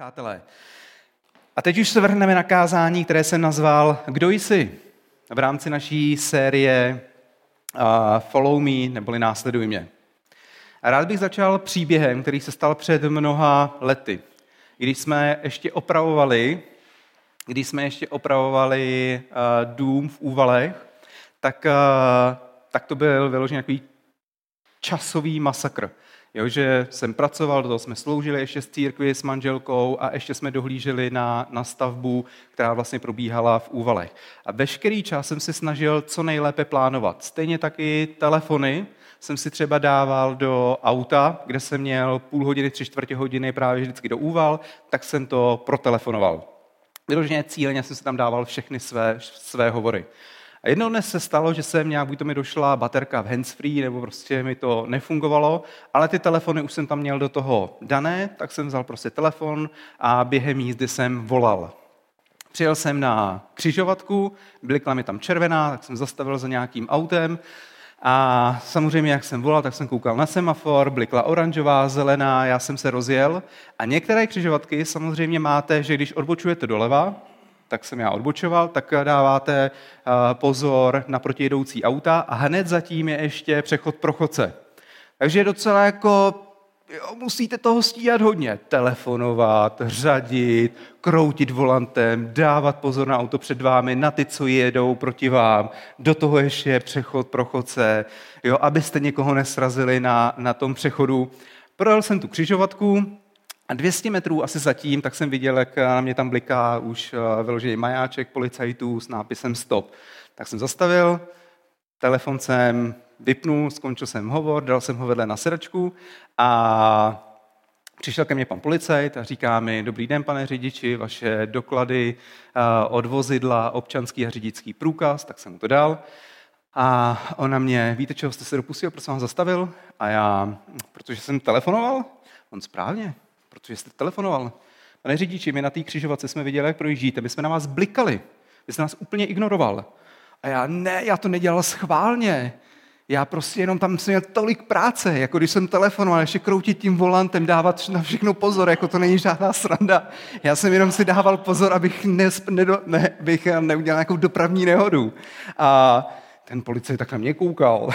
Přátelé, a teď už se vrhneme na kázání, které jsem nazval Kdo jsi? V rámci naší série Follow me, neboli Následuj mě. A rád bych začal příběhem, který se stal před mnoha lety, když jsme ještě opravovali dům v Úvalech, tak to byl vyložený takový časový masakr. Jo, že jsem pracoval, do toho jsme sloužili ještě z církvi s manželkou a ještě jsme dohlíželi na stavbu, která vlastně probíhala v Úvalech. A veškerý čas jsem se snažil co nejlépe plánovat. Stejně taky telefony jsem si třeba dával do auta, kde jsem měl půl hodiny, 3/4 hodiny právě vždycky do Úval, tak jsem to protelefonoval. Vyloženě cíleně jsem si tam dával všechny své hovory. A jednou dnes se stalo, že jsem nějak, buď to mi došla baterka v handsfree, nebo prostě mi to nefungovalo, ale ty telefony už jsem tam měl do toho dané, tak jsem vzal prostě telefon a během jízdy jsem volal. Přijel jsem na křižovatku, blikla mi tam červená, tak jsem zastavil za nějakým autem a samozřejmě, jak jsem volal, tak jsem koukal na semafor, blikla oranžová, zelená, já jsem se rozjel a některé křižovatky samozřejmě máte, že když odbočujete doleva, tak jsem já odbočoval, tak dáváte pozor na protijedoucí auta a hned zatím je ještě přechod pro chodce. Takže docela jako, jo, musíte toho stíhat hodně. Telefonovat, řadit, kroutit volantem, dávat pozor na auto před vámi, na ty, co jedou proti vám. Do toho ještě je přechod pro chodce, jo, abyste někoho nesrazili na tom přechodu. Projel jsem tu křižovatku, a 200 metrů asi zatím, tak jsem viděl, jak na mě tam bliká už vyložený majáček policajtů s nápisem stop. Tak jsem zastavil, telefon jsem vypnul, skončil jsem hovor, dal jsem ho vedle na sedačku a přišel ke mně pan policajt a říká mi, dobrý den, pane řidiči, vaše doklady od vozidla, občanský a řidičský průkaz, tak jsem mu to dal. A on na mě, víte, čeho jste se dopustil, proč jsem ho zastavil? A já, protože jsem telefonoval, on správně. Protože jste telefonoval. Pane řidiči, my na té křižovatce jsme viděli, jak projíždíte. My jsme na vás blikali. Vy jste nás úplně ignoroval. A já, ne, já to nedělal schválně. Já prostě jenom tam jsem měl tolik práce, jako když jsem telefonoval, ještě kroutit tím volantem, dávat na všechno pozor, jako to není žádná sranda. Já jsem jenom si dával pozor, abych neudělal nějakou dopravní nehodu. A ten policaj tak na mě koukal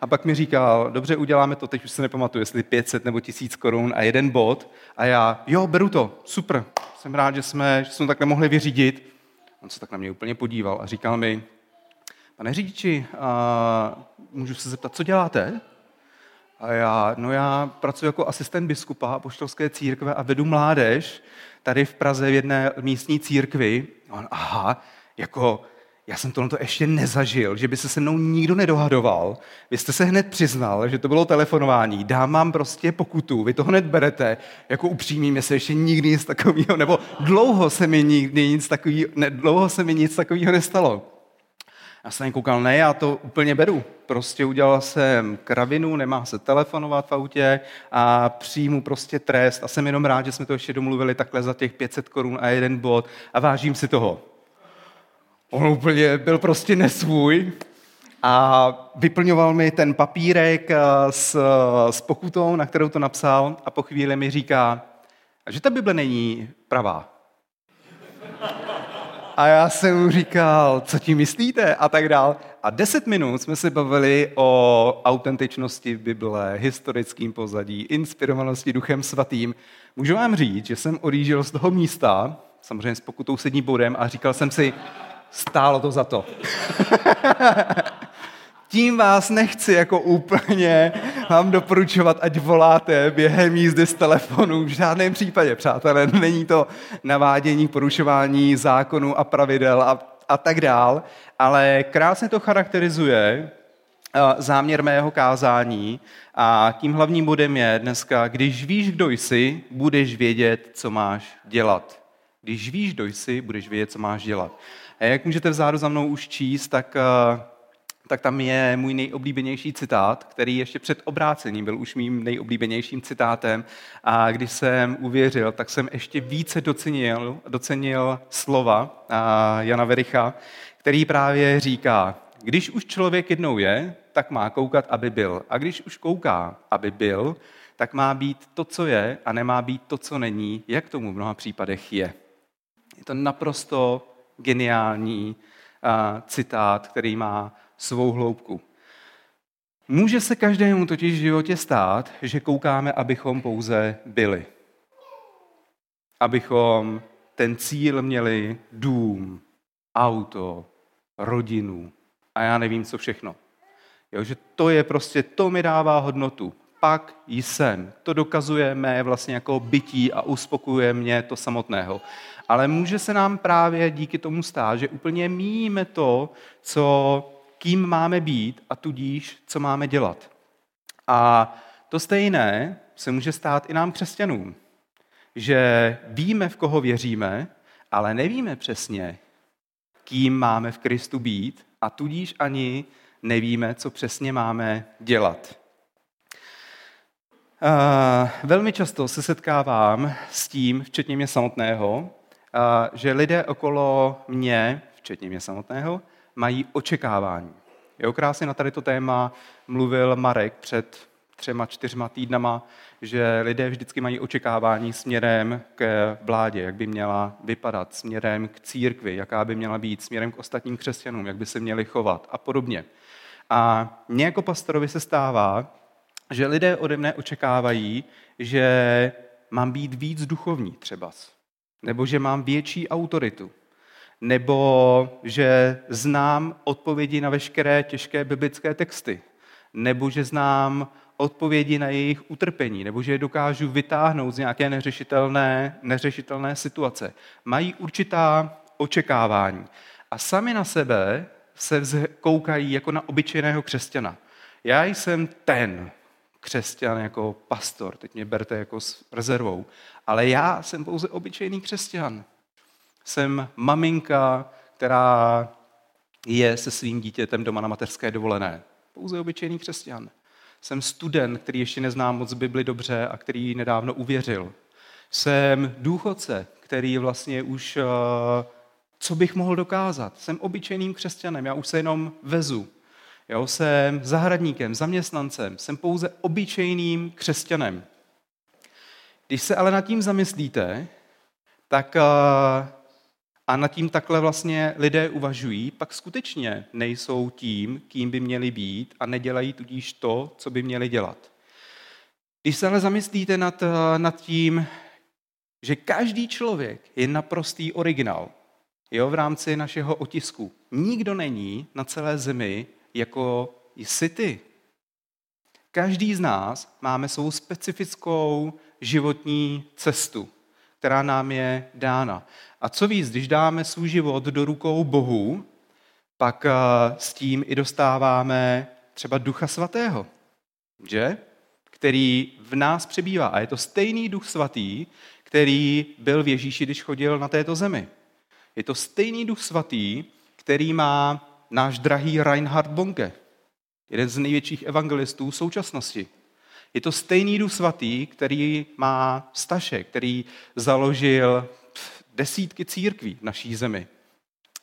a pak mi říkal, dobře, uděláme to, teď už se nepamatuju, jestli 500 nebo 1000 korun a jeden bod. A já, jo, beru to, super, jsem rád, že jsme to tak nemohli vyřídit. On se tak na mě úplně podíval a říkal mi, pane řidiči, můžu se zeptat, co děláte? A já, já pracuji jako asistent biskupa apoštolské církve a vedu mládež tady v Praze v jedné místní církvi. A on, aha, jako... Já jsem tohle ještě nezažil, že by se mnou nikdo nedohadoval. Vy jste se hned přiznal, že to bylo telefonování. Dám vám prostě pokutu, vy to hned berete. Jako upřímně, mě se ještě nikdy nic takového, nebo dlouho se mi nic takového nestalo. Já jsem koukal, ne, já to úplně beru. Prostě udělal jsem kravinu, nemá se telefonovat v autě a přijmu prostě trest. A jsem jenom rád, že jsme to ještě domluvili takhle za těch 500 korun a jeden bod a vážím si toho. On úplně byl prostě nesvůj a vyplňoval mi ten papírek s pokutou, na kterou to napsal a po chvíli mi říká, že ta Bible není pravá. A já jsem mu říkal, co tím myslíte a tak dál. A 10 minut jsme se bavili o autentičnosti Bible, historickém pozadí, inspirovanosti Duchem Svatým. Můžu vám říct, že jsem odjížděl z toho místa, samozřejmě s pokutou sedním bodem a říkal jsem si, stálo to za to. Tím vás nechci jako úplně vám doporučovat, ať voláte během jízdy z telefonu. V žádném případě, přátelé, není to navádění, porušování zákonů a pravidel a tak dál, ale krásně to charakterizuje záměr mého kázání a tím hlavním bodem je dneska, když víš, kdo jsi, budeš vědět, co máš dělat. Když víš, kdo jsi, budeš vědět, co máš dělat. A jak můžete vzadu za mnou už číst, tak tam je můj nejoblíbenější citát, který ještě před obrácením byl už mým nejoblíbenějším citátem. A když jsem uvěřil, tak jsem ještě více docenil slova Jana Vericha, který právě říká, když už člověk jednou je, tak má koukat, aby byl. A když už kouká, aby byl, tak má být to, co je, a nemá být to, co není, jak tomu v mnoha případech je. Je to naprosto geniální citát, který má svou hloubku. Může se každému totiž v životě stát, že koukáme, abychom pouze byli. Abychom ten cíl měli dům, auto, rodinu a já nevím, co všechno. Jo, že to je prostě, to mi dává hodnotu. Pak jsem. To dokazuje mé vlastně jako bytí a uspokojuje mě to samotného. Ale může se nám právě díky tomu stát, že úplně míjíme to, co, kým máme být a tudíž, co máme dělat. A to stejné se může stát i nám křesťanům. Že víme, v koho věříme, ale nevíme přesně, kým máme v Kristu být a tudíž ani nevíme, co přesně máme dělat. Velmi často se setkávám s tím, včetně mě samotného, že lidé okolo mě, včetně mě samotného, mají očekávání. Jo, krásně na tady to téma mluvil Marek před 3-4 týdnama, že lidé vždycky mají očekávání směrem k vládě, jak by měla vypadat, směrem k církvi, jaká by měla být, směrem k ostatním křesťanům, jak by se měli chovat a podobně. A mně jako pastorovi se stává, že lidé ode mne očekávají, že mám být víc duchovní třeba, nebo že mám větší autoritu, nebo že znám odpovědi na veškeré těžké biblické texty, nebo že znám odpovědi na jejich utrpení, nebo že je dokážu vytáhnout z nějaké neřešitelné situace. Mají určitá očekávání. A sami na sebe se koukají jako na obyčejného křesťana. Já jsem ten křesťan jako pastor, teď mě berte jako s rezervou, ale já jsem pouze obyčejný křesťan. Jsem maminka, která je se svým dítětem doma na mateřské dovolené. Pouze obyčejný křesťan. Jsem student, který ještě nezná moc Bibli dobře a který nedávno uvěřil. Jsem důchodce, který vlastně už, co bych mohl dokázat. Jsem obyčejným křesťanem, já už se jenom vezu. Jo, jsem zahradníkem, zaměstnancem, jsem pouze obyčejným křesťanem. Když se ale nad tím zamyslíte, tak a nad tím takhle vlastně lidé uvažují, pak skutečně nejsou tím, kým by měli být a nedělají tudíž to, co by měli dělat. Když se ale zamyslíte nad tím, že každý člověk je naprostý originál, jo, v rámci našeho otisku, nikdo není na celé zemi jako jsi ty. Každý z nás máme svou specifickou životní cestu, která nám je dána. A co víc, když dáme svůj život do rukou Bohu, pak s tím i dostáváme třeba Ducha Svatého, že? Který v nás přebývá. A je to stejný Duch Svatý, který byl v Ježíši, když chodil na této zemi. Je to stejný Duch Svatý, který má náš drahý Reinhard Bonke, jeden z největších evangelistů současnosti. Je to stejný Duch Svatý, který má Staše, který založil desítky církví v naší zemi.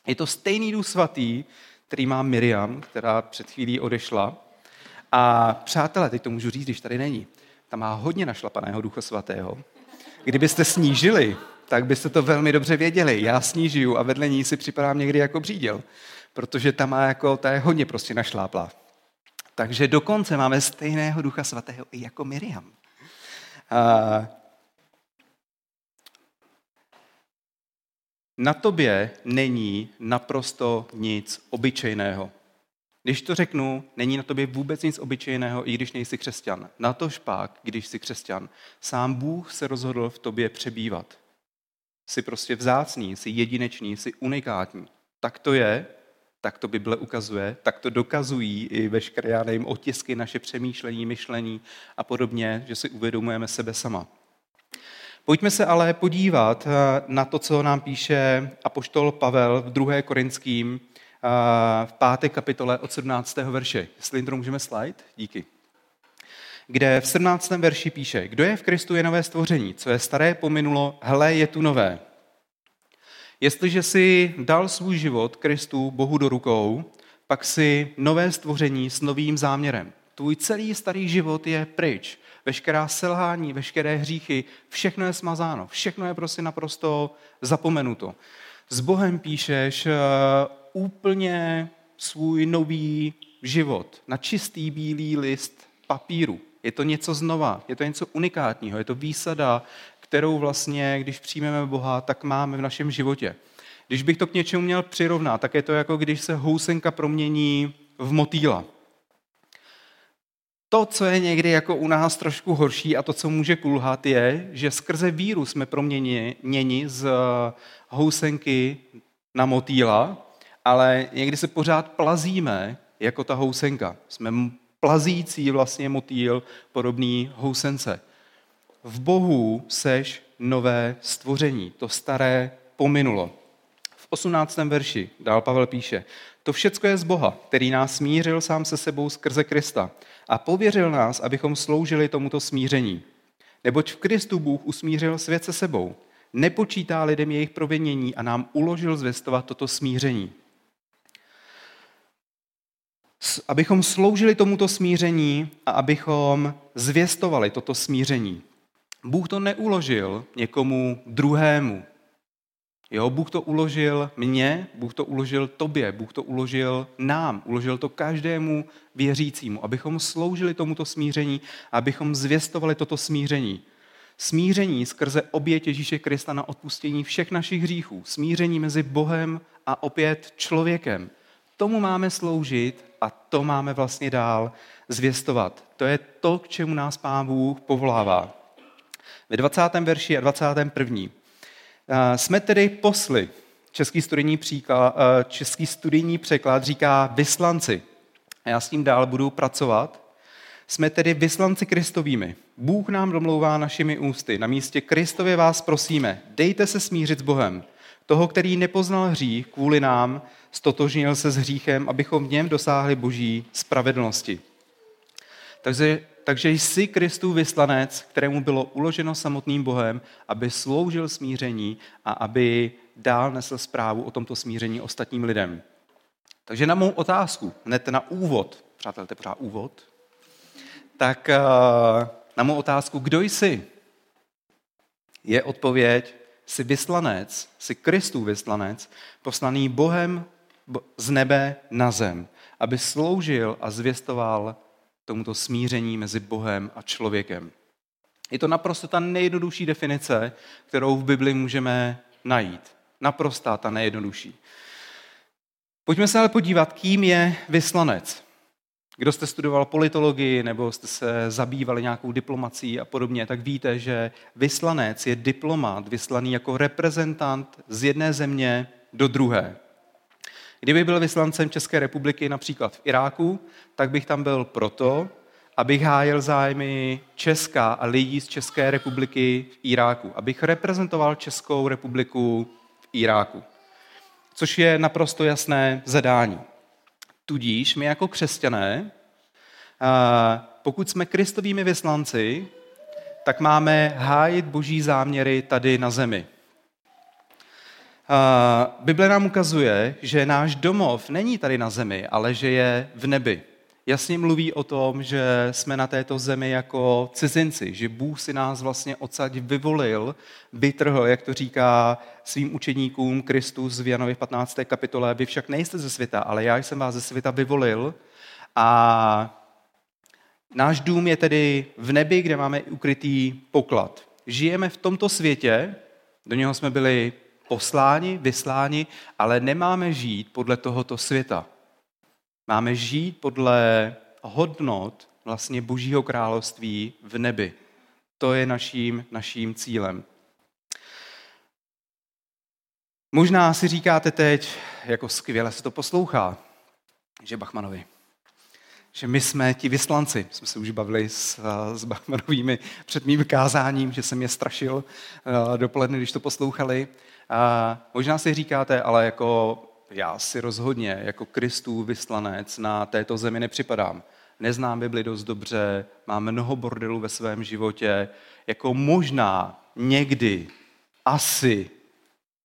Je to stejný Duch Svatý, který má Miriam, která před chvílí odešla. A přátelé, teď to můžu říct, když tady není, tam má hodně našlapaného Ducha Svatého. Kdybyste snížili, tak byste to velmi dobře věděli. Já snížiju a vedle ní si připadám někdy jako bříděl, protože ta má jako, ta je hodně prostě našláplá. Takže dokonce máme stejného Ducha Svatého i jako Miriam. Na tobě není naprosto nic obyčejného. Když to řeknu, není na tobě vůbec nic obyčejného, i když nejsi křesťan. Natož pak, když jsi křesťan, sám Bůh se rozhodl v tobě přebývat. Jsi prostě vzácný, jsi jedinečný, jsi unikátní. Tak to je, tak to Bible ukazuje, tak to dokazují i veškeré otisky, naše přemýšlení, myšlení a podobně, že si uvědomujeme sebe sama. Pojďme se ale podívat na to, co nám píše apoštol Pavel v 2. Korinským v 5. kapitole od 17. verše. Jestli to můžeme slide? Díky. Kde v 17. verši píše, kdo je v Kristu je nové stvoření, co je staré pominulo, hle je tu nové. Jestliže si dal svůj život Kristu, Bohu do rukou, pak si nové stvoření s novým záměrem. Tvůj celý starý život je pryč veškerá selhání, veškeré hříchy, všechno je smazáno, všechno je prostě naprosto zapomenuto. S Bohem píšeš úplně svůj nový život na čistý bílý list papíru. Je to něco znova, je to něco unikátního, je to výsada, kterou vlastně, když přijmeme Boha, tak máme v našem životě. Když bych to k něčemu měl přirovnat, tak je to jako když se housenka promění v motýla. To, co je někdy jako u nás trošku horší a to, co může kulhat, je, že skrze víru jsme proměněni z housenky na motýla, ale někdy se pořád plazíme jako ta housenka. Jsme plazící vlastně motýl, podobný housence. V Bohu seš nové stvoření, to staré pominulo. V 18. verši dál Pavel píše, to všecko je z Boha, který nás smířil sám se sebou skrze Krista a pověřil nás, abychom sloužili tomuto smíření. Neboť v Kristu Bůh usmířil svět se sebou, nepočítá lidem jejich provinění a nám uložil zvěstovat toto smíření. Abychom sloužili tomuto smíření a abychom zvěstovali toto smíření. Bůh to neuložil někomu druhému. Jo, Bůh to uložil mně, Bůh to uložil tobě, Bůh to uložil nám, uložil to každému věřícímu, abychom sloužili tomuto smíření a abychom zvěstovali toto smíření. Smíření skrze oběť Ježíše Krista na odpuštění všech našich hříchů. Smíření mezi Bohem a opět člověkem. Tomu máme sloužit a to máme vlastně dál zvěstovat. To je to, k čemu nás Pán Bůh povolává. Ve 20. verši a 21. Jsme tedy posly. Český studijní překlad říká vyslanci. A já s tím dál budu pracovat. Jsme tedy vyslanci Kristovými. Bůh nám domlouvá našimi ústy. Na místě Kristově vás prosíme, dejte se smířit s Bohem. Toho, který nepoznal hřích, kvůli nám stotožnil se s hříchem, abychom v něm dosáhli boží spravedlnosti. Takže jsi Kristův vyslanec, kterému bylo uloženo samotným Bohem, aby sloužil smíření a aby dál nesl zprávu o tomto smíření ostatním lidem. Takže na mou otázku, hned na úvod, přátelé, to je pořád úvod, tak na mou otázku, kdo jsi, je odpověď, jsi vyslanec, jsi Kristův vyslanec, poslaný Bohem z nebe na zem, aby sloužil a zvěstoval tomuto smíření mezi Bohem a člověkem. Je to naprosto ta nejjednodušší definice, kterou v Bibli můžeme najít. Naprostá ta nejjednodušší. Pojďme se ale podívat, kým je vyslanec. Kdo jste studoval politologii nebo jste se zabývali nějakou diplomací a podobně, tak víte, že vyslanec je diplomat vyslaný jako reprezentant z jedné země do druhé. Kdyby byl vyslancem České republiky například v Iráku, tak bych tam byl proto, abych hájil zájmy Česka a lidí z České republiky v Iráku, abych reprezentoval Českou republiku v Iráku, což je naprosto jasné zadání. Tudíž my jako křesťané, pokud jsme Kristovými vyslanci, tak máme hájit boží záměry tady na zemi. Bible nám ukazuje, že náš domov není tady na zemi, ale že je v nebi. Jasně mluví o tom, že jsme na této zemi jako cizinci, že Bůh si nás vlastně odsad vyvolil, vytrhl, jak to říká svým učeníkům Kristus v Janově 15. kapitole, vy však nejste ze světa, ale já jsem vás ze světa vyvolil a náš dům je tedy v nebi, kde máme ukrytý poklad. Žijeme v tomto světě, do něho jsme byli posláni, vysláni, ale nemáme žít podle tohoto světa. Máme žít podle hodnot vlastně Božího království v nebi. To je naším cílem. Možná si říkáte teď, jako skvěle se to poslouchá, že Bachmanovi, že my jsme ti vyslanci. Jsme se už bavili s Bachmanovými před mým kázáním, že jsem je strašil dopoledne, když to poslouchali. A možná si říkáte, ale jako já si rozhodně jako Kristův vyslanec na této zemi nepřipadám. Neznám Bibli dost dobře, mám mnoho bordelů ve svém životě, jako možná, někdy, asi,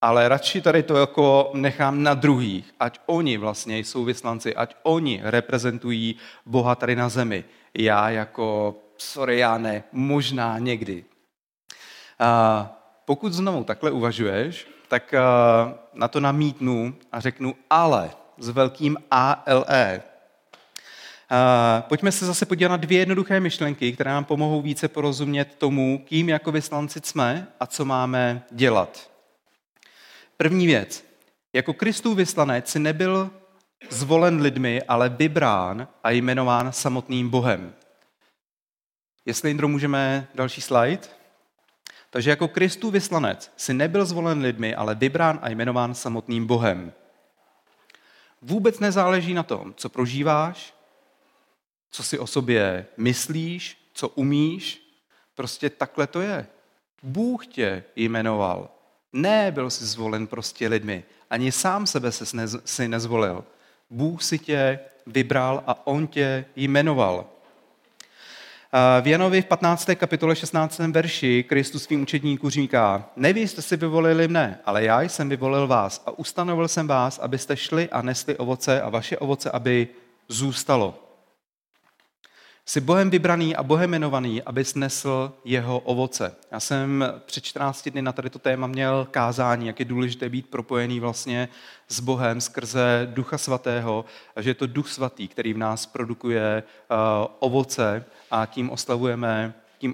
ale radši tady to jako nechám na druhých, ať oni vlastně jsou vyslanci, ať oni reprezentují Boha tady na zemi. Já jako sorry, já ne, možná někdy. Pokud znovu takhle uvažuješ, tak na to namítnu a řeknu ale, s velkým ALE. Pojďme se zase podívat na dvě jednoduché myšlenky, které nám pomohou více porozumět tomu, kým jako vyslanci jsme a co máme dělat. První věc. Jako Kristův vyslanec si nebyl zvolen lidmi, ale vybrán a jmenován samotným Bohem. Jestli, Indro, můžeme další slide. Takže jako Kristův vyslanec si nebyl zvolen lidmi, ale vybrán a jmenován samotným Bohem. Vůbec nezáleží na tom, co prožíváš, co si o sobě myslíš, co umíš. Prostě takhle to je. Bůh tě jmenoval. Nebyl jsi zvolen prostě lidmi. Ani sám sebe si nezvolil. Bůh si tě vybral a on tě jmenoval. V Janovi v 15. kapitole 16. verši Kristus svým učedníkům říká: Nevy jste si vyvolili mne, ale já jsem vyvolil vás a ustanovil jsem vás, abyste šli a nesli ovoce a vaše ovoce, aby zůstalo. Jsi Bohem vybraný a Bohem jmenovaný, abys nesl jeho ovoce. Já jsem před 14 dny na tady to téma měl kázání, jak je důležité být propojený vlastně s Bohem skrze Ducha Svatého, a že je to Duch Svatý, který v nás produkuje ovoce a tím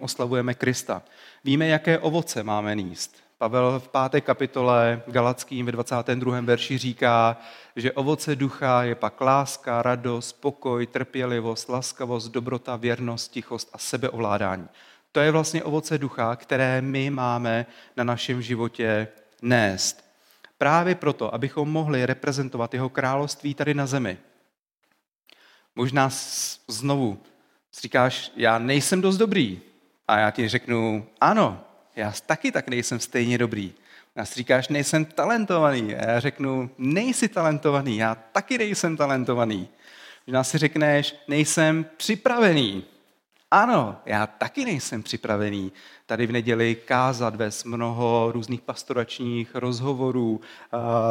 oslavujeme Krista. Víme, jaké ovoce máme níst. Pavel v 5. kapitole Galackým ve 22. verši říká, že ovoce ducha je pak láska, radost, pokoj, trpělivost, laskavost, dobrota, věrnost, tichost a sebeovládání. To je vlastně ovoce ducha, které my máme na našem životě nést. Právě proto, abychom mohli reprezentovat jeho království tady na zemi. Možná znovu říkáš, já nejsem dost dobrý. A já ti řeknu, ano, já taky tak nejsem stejně dobrý. Já si říkáš, nejsem talentovaný. A já řeknu, nejsi talentovaný, já taky nejsem talentovaný. Možná si řekneš, nejsem připravený. Ano, já taky nejsem připravený. Tady v neděli kázat, vést mnoho různých pastoračních rozhovorů,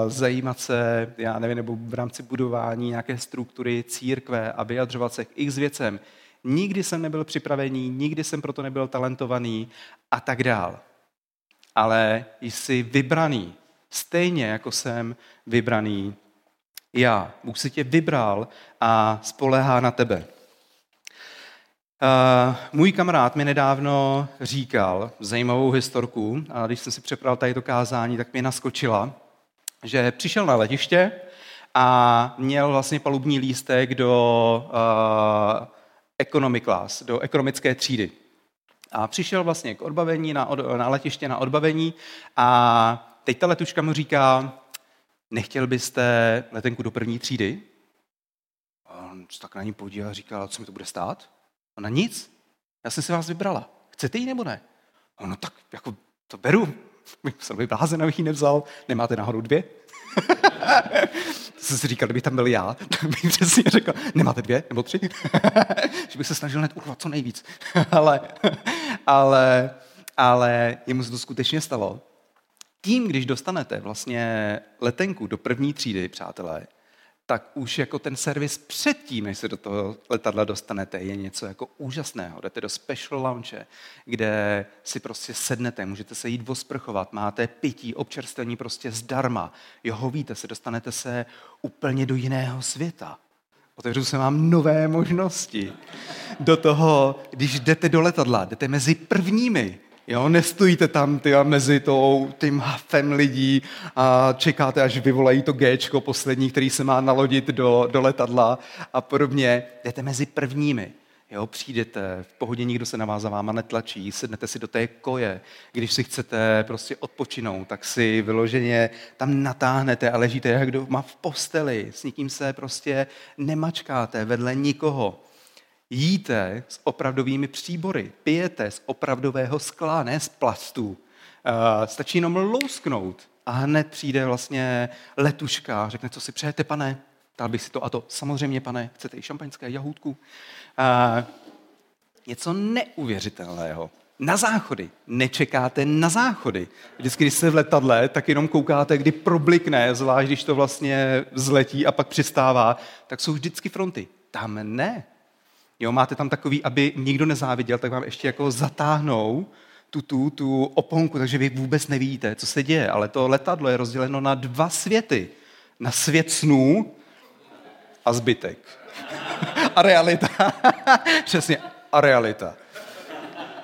zajímat se, já nevím, nebo v rámci budování nějaké struktury církve a vyjadřovat se k x věcem. Nikdy jsem nebyl připravený, nikdy jsem proto nebyl talentovaný a tak dál. Ale jsi vybraný, stejně jako jsem vybraný já. Bůh si tě vybral a spoléhá na tebe. Můj kamarád mi nedávno říkal zajímavou historku, a když jsem si připravil tady to kázání, tak mě naskočila, že přišel na letiště a měl vlastně palubní lístek do economy class, do ekonomické třídy. A přišel vlastně k odbavení, na letiště na odbavení a teď ta letuška mu říká, nechtěl byste letenku do první třídy? A on tak na ní podíval a říkal, co mi to bude stát? Ona nic, já jsem si vás vybrala. Chcete ji nebo ne? A no tak, jako to beru. Musel by blázen, abych ji nevzal. Nemáte náhodou dvě? Jsem si říkal, kdybych tam byl já, tak bych přesně řekl, nemáte dvě nebo tři? Že bych se snažil hned urvat co nejvíc. ale jemu se to skutečně stalo. Tím, když dostanete vlastně letenku do první třídy, přátelé, tak už jako ten servis předtím, než se do toho letadla dostanete, je něco jako úžasného. Jdete do special lounge, kde si prostě sednete, můžete se jít osprchovat, máte pití, občerstvení prostě zdarma. Hovíte se, dostanete se úplně do jiného světa. Otevřu se vám nové možnosti. Do toho, když jdete do letadla, jdete mezi prvními. Jo, nestojíte tam mezi tím hafem lidí a čekáte, až vyvolají to Géčko poslední, který se má nalodit do letadla a podobně. Jdete mezi prvními. Jo, přijdete, v pohodě nikdo se na vás za váma netlačí, sednete si do té koje. Když si chcete prostě odpočinout, tak si vyloženě tam natáhnete a ležíte jak doma v posteli. S nikým se prostě nemačkáte vedle nikoho. Jíte s opravdovými příbory, pijete z opravdového skla, ne z plastu. Stačí jenom lousknout a hned přijde vlastně letuška, řekne, co si přejete, pane? Ptal bych si to a to. Samozřejmě, pane, chcete i šampaňské, jahůdku? Něco neuvěřitelného. Na záchody. Nečekáte na záchody. Vždycky, když jste v letadle, tak jenom koukáte, kdy problikne, zvlášť když to vlastně vzletí a pak přistává, tak jsou vždycky fronty. Tam ne. Jo, máte tam takový, aby nikdo nezáviděl, tak vám ještě jako zatáhnou tu oponku, takže vy vůbec nevidíte, co se děje. Ale to letadlo je rozděleno na dva světy. Na svět snů a zbytek. A realita. Přesně, a realita.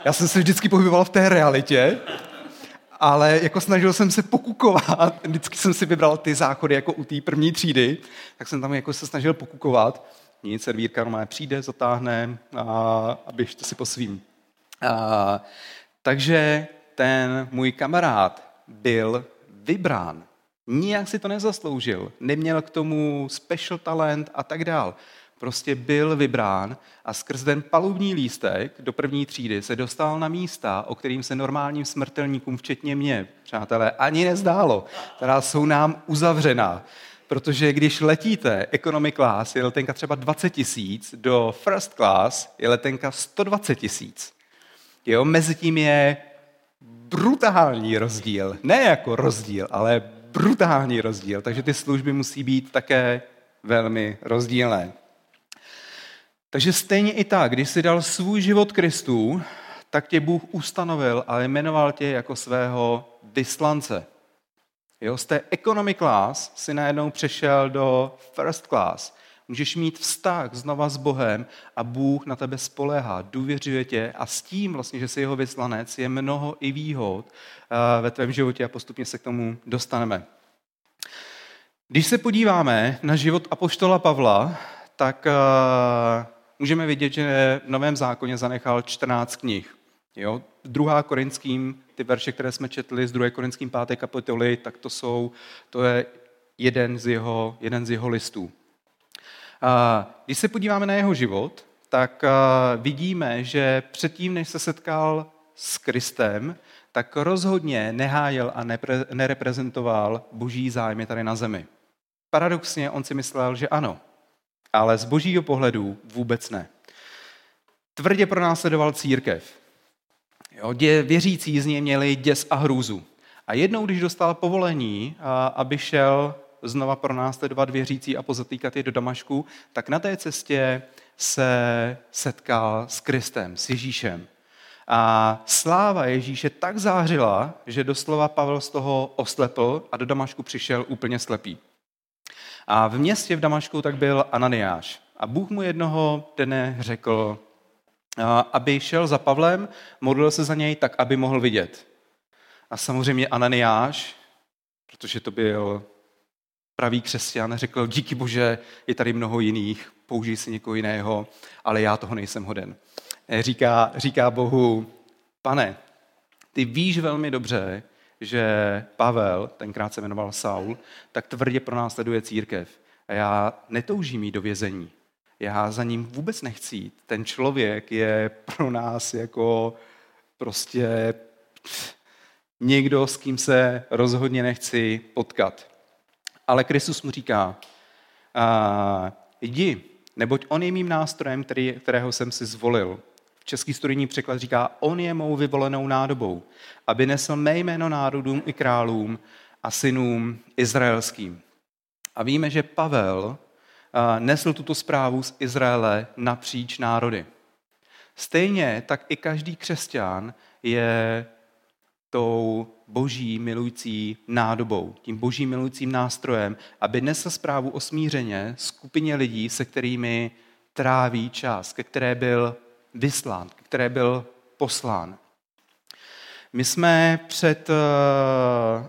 Já jsem se vždycky pohyboval v té realitě, ale jako snažil jsem se pokukovat. Vždycky jsem si vybral ty záchody jako u té první třídy, tak jsem tam jako se snažil pokukovat. Nic, servírka normálně přijde, zatáhne a běžte si po svým. Takže ten můj kamarád byl vybrán. Nijak si to nezasloužil. Neměl k tomu special talent a tak dál. Prostě byl vybrán a skrz ten palubní lístek do první třídy se dostal na místa, o kterým se normálním smrtelníkům, včetně mě, přátelé, ani nezdálo, která jsou nám uzavřená. Protože když letíte, economy class je letenka třeba 20 000, do first class je letenka 120 000. Jo, mezi tím je brutální rozdíl. Ne jako rozdíl, ale brutální rozdíl. Takže ty služby musí být také velmi rozdílné. Takže stejně i tak, když jsi dal svůj život Kristu, tak tě Bůh ustanovil a jmenoval tě jako svého vyslance. Jo, z té economy class si najednou přešel do first class. Můžeš mít vztah znova s Bohem a Bůh na tebe spoléhá, důvěřuje tě a s tím, vlastně, že jsi jeho vyslanec, je mnoho i výhod ve tvém životě a postupně se k tomu dostaneme. Když se podíváme na život apoštola Pavla, tak můžeme vidět, že v Novém zákoně zanechal 14 knih. Jo? 2. Korinským, ty verše, které jsme četli z 2. Korinským 5. kapitoly, tak to je jeden z jeho listů. Když se podíváme na jeho život, tak vidíme, že předtím, než se setkal s Kristem, tak rozhodně nehájil a nereprezentoval boží zájmy tady na zemi. Paradoxně on si myslel, že ano, ale z božího pohledu vůbec ne. Tvrdě pronásledoval církev. Jo, věřící z něj měli děs a hrůzu. A jednou, když dostal povolení, aby šel znova pronásledovat věřící a pozatýkat je do Damašku, tak na té cestě se setkal s Kristem, s Ježíšem. A sláva Ježíše tak zářila, že doslova Pavel z toho oslepl a do Damašku přišel úplně slepý. A v městě v Damašku tak byl Ananiáš. A Bůh mu jednoho dne řekl, aby šel za Pavlem, modlil se za něj tak, aby mohl vidět. A samozřejmě Ananiáš, protože to byl pravý křesťan, řekl, díky Bože, je tady mnoho jiných, použij si někoho jiného, ale já toho nejsem hoden. Říká Bohu, pane, ty víš velmi dobře, že Pavel, tenkrát se jmenoval Saul, tak tvrdě pronásleduje církev. A já netoužím jít do vězení. Já za ním vůbec nechci jít. Ten člověk je pro nás jako prostě někdo, s kým se rozhodně nechci potkat. Ale Kristus mu říká, jdi, neboť on je mým nástrojem, kterého jsem si zvolil. V český studijní překlad říká, on je mou vyvolenou nádobou, aby nesl mé jméno národům i králům a synům izraelským. A víme, že Pavel nesl tuto zprávu z Izraele napříč národy. Stejně tak i každý křesťan je tou boží milující nádobou, tím boží milujícím nástrojem, aby nesl zprávu o smířeně skupině lidí, se kterými tráví čas, ke které byl vyslán, ke které byl poslán. My jsme před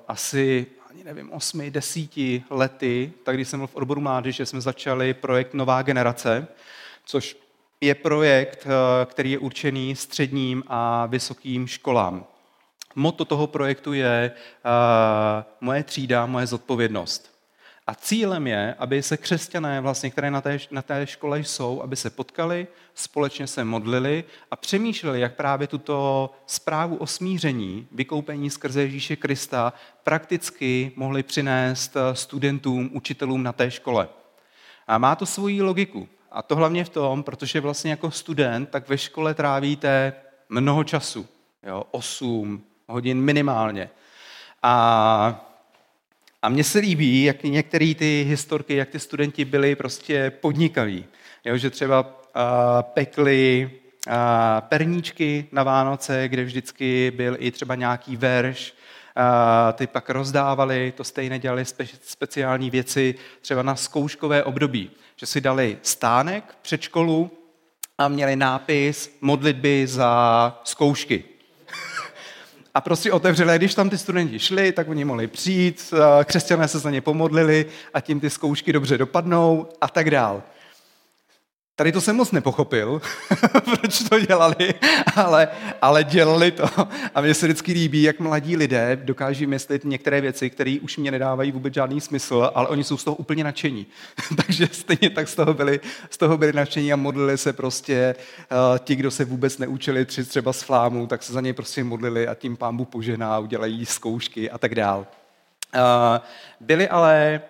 asi 8-10 lety, tak když jsem byl v odboru mládeže, jsme začali projekt Nová generace, což je projekt, který je určený středním a vysokým školám. Motto toho projektu je moje třída, moje zodpovědnost. A cílem je, aby se křesťané, vlastně, které na té škole jsou, aby se potkali, společně se modlili a přemýšleli, jak právě tuto zprávu o smíření, vykoupení skrze Ježíše Krista, prakticky mohli přinést studentům, učitelům na té škole. A má to svoji logiku. A to hlavně v tom, protože vlastně jako student, tak ve škole trávíte mnoho času. Jo, 8 hodin minimálně. A mně se líbí, jak některé ty historky, jak ty studenti byli prostě podnikaví. Jo, že třeba pekli perníčky na Vánoce, kde vždycky byl i třeba nějaký verš, ty pak rozdávali, to stejně dělali speciální věci třeba na zkouškové období, že si dali stánek před školu a měli nápis modlitby za zkoušky. A prostě otevřeli, když tam ty studenti šli, tak oni mohli přijít, křesťané se za ně pomodlili a tím ty zkoušky dobře dopadnou a tak dál. Tady to jsem moc nepochopil, proč to dělali, ale dělali to. A mně se vždycky líbí, jak mladí lidé dokáží myslet některé věci, které už mě nedávají vůbec žádný smysl, ale oni jsou z toho úplně nadšení. Takže stejně tak z toho byli nadšení a modlili se prostě ti, kdo se vůbec neučili třeba z flámu, tak se za něj prostě modlili a tím Pán Bůh požená, udělají zkoušky a tak dál. Byli ale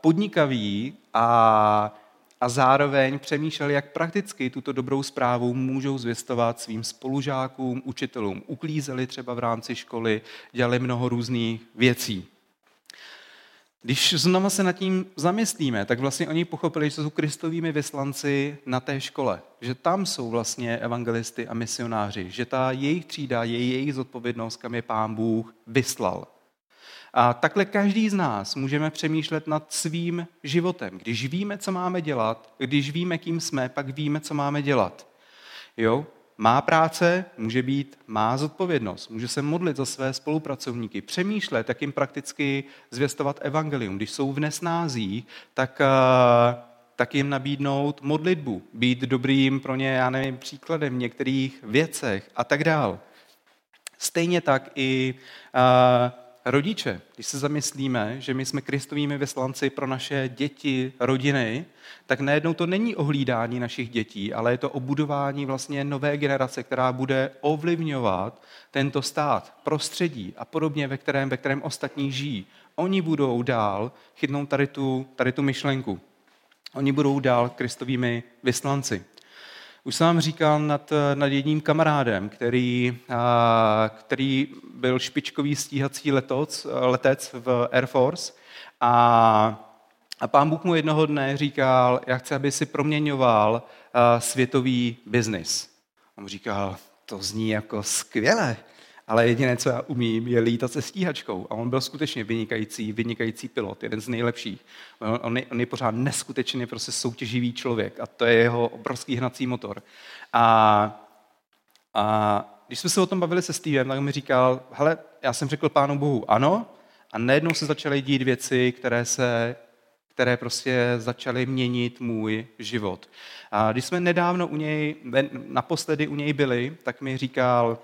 podnikaví a zároveň přemýšleli, jak prakticky tuto dobrou zprávu můžou zvěstovat svým spolužákům, učitelům. Uklízeli třeba v rámci školy, dělali mnoho různých věcí. Když znovu se nad tím zamyslíme, tak vlastně oni pochopili, že jsou Kristovými vyslanci na té škole. Že tam jsou vlastně evangelisty a misionáři. Že ta jejich třída je jejich zodpovědnost, kam je Pán Bůh vyslal. A takhle každý z nás můžeme přemýšlet nad svým životem. Když víme, co máme dělat, když víme, kým jsme, pak víme, co máme dělat. Jo? Má práce může být má zodpovědnost. Může se modlit za své spolupracovníky, přemýšlet, jak jim prakticky zvěstovat evangelium. Když jsou v nesnázích, tak jim nabídnout modlitbu, být dobrým pro ně, já nevím, příkladem v některých věcech a tak dál. Stejně tak i rodiče, když se zamyslíme, že my jsme Kristovými vyslanci pro naše děti, rodiny, tak najednou to není ohlídání našich dětí, ale je to obudování vlastně nové generace, která bude ovlivňovat tento stát, prostředí a podobně, ve kterém ostatní žijí. Oni budou dál chytnout tady tu myšlenku. Oni budou dál Kristovými vyslanci. Už jsem vám říkal nad jedním kamarádem, který byl špičkový stíhací letec v Air Force a Pán Bůh mu jednoho dne říkal, já chci, aby si proměňoval světový biznis. On říkal, to zní jako skvěle, ale jediné, co já umím, je lítat se stíhačkou. A on byl skutečně vynikající pilot, jeden z nejlepších. On je pořád neskutečně prostě soutěživý člověk a to je jeho obrovský hnací motor. A když jsme se o tom bavili se Stevem, tak mi říkal, hele, já jsem řekl Pánu Bohu ano a najednou se začaly dít věci, které prostě začaly měnit můj život. A když jsme nedávno naposledy u něj byli, tak mi říkal,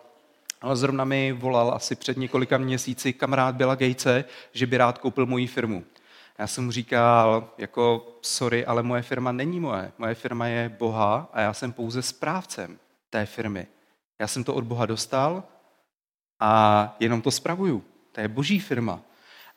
ale zrovna mi volal asi před několika měsíci kamarád Billa Gatese, že by rád koupil moji firmu. Já jsem mu říkal, jako sorry, ale moje firma není moje. Moje firma je Boha a já jsem pouze správcem té firmy. Já jsem to od Boha dostal a jenom to spravuju. To je Boží firma.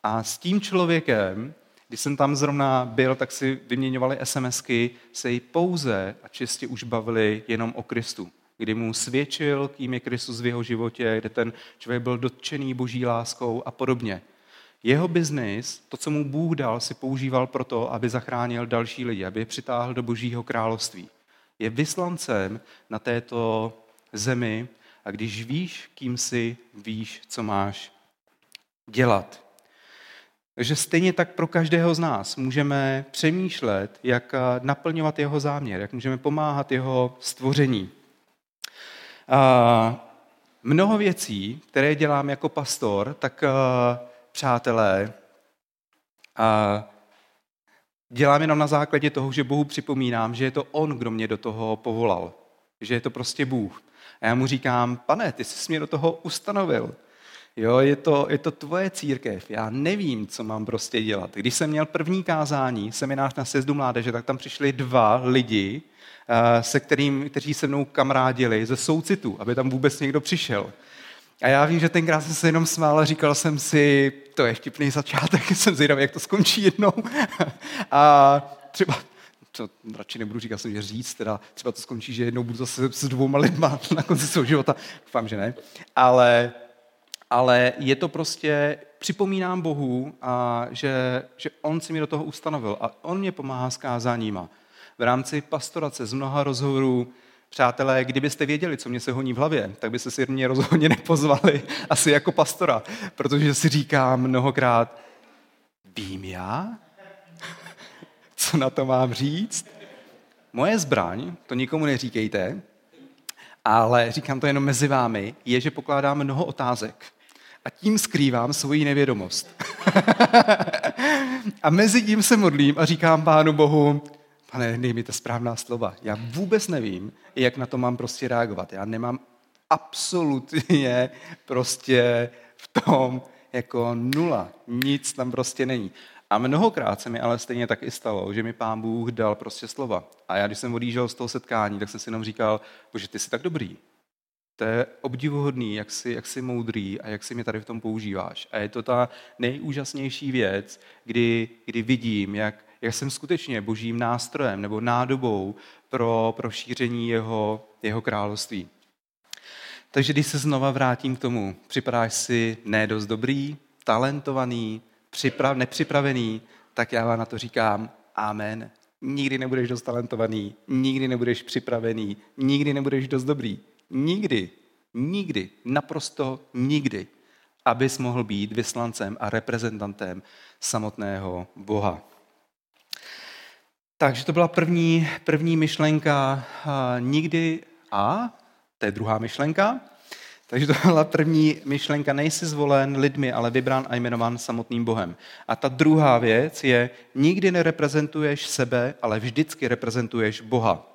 A s tím člověkem, když jsem tam zrovna byl, tak si vyměňovali SMSky, se jí pouze a čistě už bavili jenom o Kristu. Kdy mu svědčil, kým je Kristus v jeho životě, kde ten člověk byl dotčený Boží láskou a podobně. Jeho biznis, to, co mu Bůh dal, si používal proto, aby zachránil další lidi, aby je přitáhl do Božího království. Je vyslancem na této zemi a když víš, kým jsi, víš, co máš dělat. Takže stejně tak pro každého z nás můžeme přemýšlet, jak naplňovat jeho záměr, jak můžeme pomáhat jeho stvoření. Mnoho věcí, které dělám jako pastor, tak přátelé, dělám jenom na základě toho, že Bohu připomínám, že je to On, kdo mě do toho povolal. Že je to prostě Bůh. A já mu říkám, Pane, ty jsi mě do toho ustanovil. Jo, je to tvoje církev, já nevím, co mám prostě dělat. Když jsem měl první kázání, seminář na sjezdu mládeže, tak tam přišli 2 lidi, kteří se mnou kamarádili ze soucitu, aby tam vůbec někdo přišel. A já vím, že tenkrát jsem se jenom smál a říkal jsem si, to je vtipný začátek, jsem zvědavý, jak to skončí jednou. A třeba, to radši nebudu říkat, že říct, teda třeba to skončí, že jednou budu zase s 2 lidma na konci svého života. Doufám, že ne. Ale je to prostě, připomínám Bohu, že On si mě do toho ustanovil a On mě pomáhá s kázáníma. v rámci pastorace z mnoha rozhovorů. Přátelé, kdybyste věděli, co mě se honí v hlavě, tak byste si mě rozhodně nepozvali, asi jako pastora, protože si říkám mnohokrát, vím já? Co na to mám říct? Moje zbraň, to nikomu neříkejte, ale říkám to jenom mezi vámi, je, že pokládám mnoho otázek. A tím skrývám svoji nevědomost. A mezi tím se modlím a říkám Pánu Bohu, Pane, dej mi ta správná slova. Já vůbec nevím, jak na to mám prostě reagovat. Já nemám absolutně prostě v tom jako nula. Nic tam prostě není. A mnohokrát se mi ale stejně tak i stalo, že mi Pán Bůh dal prostě slova. A já, když jsem odjížděl z toho setkání, tak jsem si jenom říkal, bože, ty jsi tak dobrý. To je obdivuhodný, jak jsi moudrý a jak si mě tady v tom používáš. A je to ta nejúžasnější věc, kdy vidím, jak jsem skutečně božím nástrojem nebo nádobou pro šíření jeho království. Takže když se znova vrátím k tomu, připadáš si ne dost dobrý, talentovaný, nepřipravený, tak já vám na to říkám amen. Nikdy nebudeš dost talentovaný, nikdy nebudeš připravený, nikdy nebudeš dost dobrý. Nikdy, naprosto nikdy, abys mohl být vyslancem a reprezentantem samotného Boha. Takže to byla první myšlenka nikdy a to je druhá myšlenka. Takže to byla první myšlenka, nejsi zvolen lidmi, ale vybrán a jmenován samotným Bohem. A ta druhá věc je, nikdy nereprezentuješ sebe, ale vždycky reprezentuješ Boha.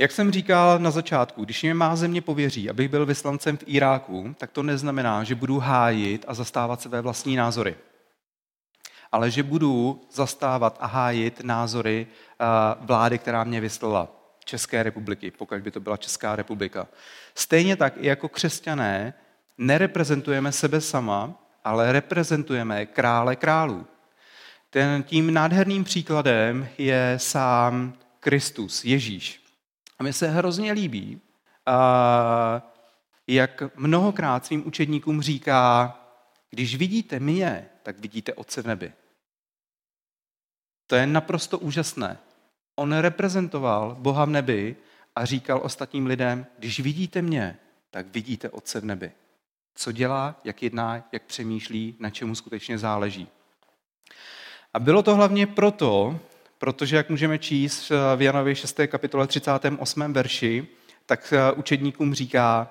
Jak jsem říkal na začátku, když mě má země pověří, abych byl vyslancem v Iráku, tak to neznamená, že budu hájit a zastávat své vlastní názory. Ale že budu zastávat a hájit názory vlády, která mě vyslala, České republiky, pokud by to byla Česká republika. Stejně tak i jako křesťané nereprezentujeme sebe sama, ale reprezentujeme krále králů. Tím nádherným příkladem je sám Kristus, Ježíš. A mi se hrozně líbí, jak mnohokrát svým učedníkům říká, když vidíte mě, tak vidíte Otce v nebi. To je naprosto úžasné. On reprezentoval Boha v nebi a říkal ostatním lidem, když vidíte mě, tak vidíte Otce v nebi. Co dělá, jak jedná, jak přemýšlí, na čemu skutečně záleží. A bylo to hlavně proto, protože, jak můžeme číst v Janově 6. kapitole 38. verši, tak učedníkům říká,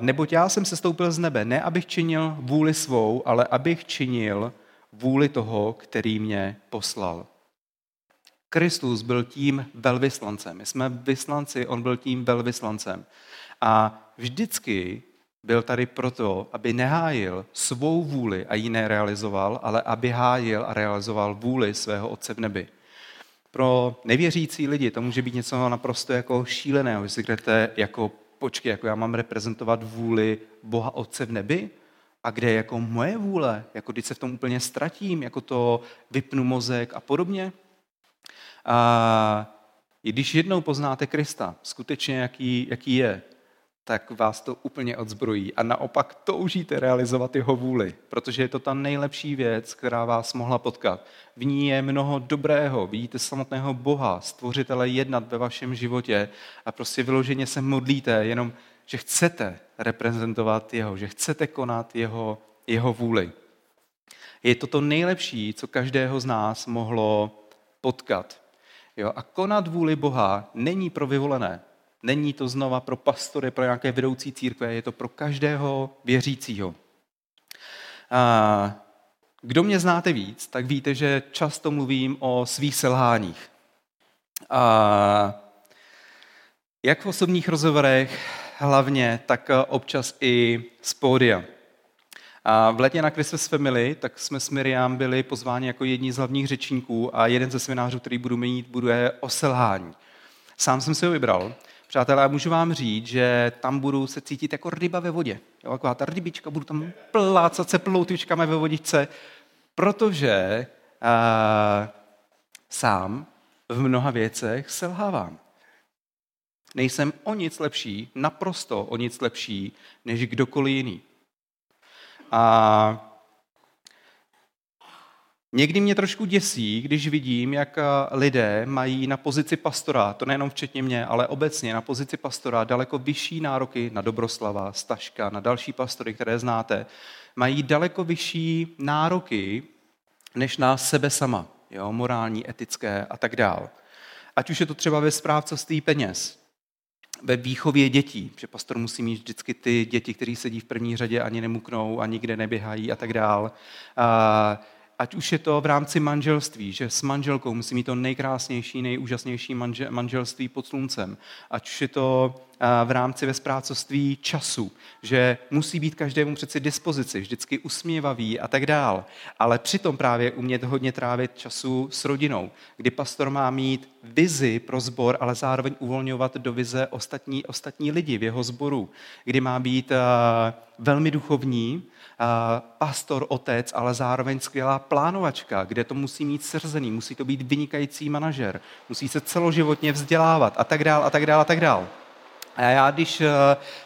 neboť já jsem sestoupil z nebe, ne abych činil vůli svou, ale abych činil vůli toho, který mě poslal. Kristus byl tím velvyslancem. My jsme vyslanci, on byl tím velvyslancem. A vždycky byl tady proto, aby nehájil svou vůli a ji nerealizoval, ale aby hájil a realizoval vůli svého Otce v nebi. Pro nevěřící lidi to může být něco naprosto jako šíleného. Vy si řeknete, jako počkej, jako já mám reprezentovat vůli Boha Otce v nebi? A kde je jako moje vůle? Jako když se v tom úplně ztratím, jako to vypnu mozek a podobně? A i když jednou poznáte Krista, skutečně jaký je, tak vás to úplně odzbrojí a naopak toužíte realizovat jeho vůli, protože je to ta nejlepší věc, která vás mohla potkat. V ní je mnoho dobrého, vidíte samotného Boha, stvořitele jednat ve vašem životě a prostě vyloženě se modlíte, jenom, že chcete reprezentovat jeho, že chcete konat jeho vůli. Je to to nejlepší, co každého z nás mohlo potkat. Jo? A konat vůli Boha není pro vyvolené. Není to znova pro pastory, pro nějaké vedoucí církve, je to pro každého věřícího. Kdo mě znáte víc, tak víte, že často mluvím o svých selháních. Jak v osobních rozhovorech hlavně, tak občas i z pódia. V letě na Keswick Family, tak jsme s Miriam byli pozváni jako jedni z hlavních řečníků a jeden ze seminářů, který budu mít, bude o selhání. Sám jsem si ho vybral. Přátelé, já můžu vám říct, že tam budu se cítit jako ryba ve vodě. Jo, taková ta rybička, budu tam plácat se ploutvičkami ve vodičce, protože sám v mnoha věcech selhávám. Nejsem o nic lepší, naprosto o nic lepší, než kdokoliv jiný. A Někdy mě trošku děsí, když vidím, jak lidé mají na pozici pastora, to nejenom včetně mě, ale obecně na pozici pastora daleko vyšší nároky na Dobroslava, Staška, na další pastory, které znáte, mají daleko vyšší nároky než na sebe sama, jo? Morální, etické a tak dál. Ať už je to třeba ve správcovství peněz, ve výchově dětí, že pastor musí mít vždycky ty děti, kteří sedí v první řadě, ani nemuknou, ani nikde neběhají a tak dál. Ať už je to v rámci manželství, že s manželkou musí mít to nejkrásnější, nejúžasnější manželství pod sluncem. Ať už je to v rámci ve správcovství času, že musí být každému přeci dispozici, vždycky usměvavý a tak dál. Ale přitom právě umět hodně trávit času s rodinou, kdy pastor má mít vizi pro sbor, ale zároveň uvolňovat do vize ostatní lidi v jeho sboru, kdy má být velmi duchovní, pastor, otec, ale zároveň skvělá plánovačka, kde to musí mít srzený, musí to být vynikající manažer, musí se celoživotně vzdělávat a tak dál, a tak dál, a tak dál. A já, když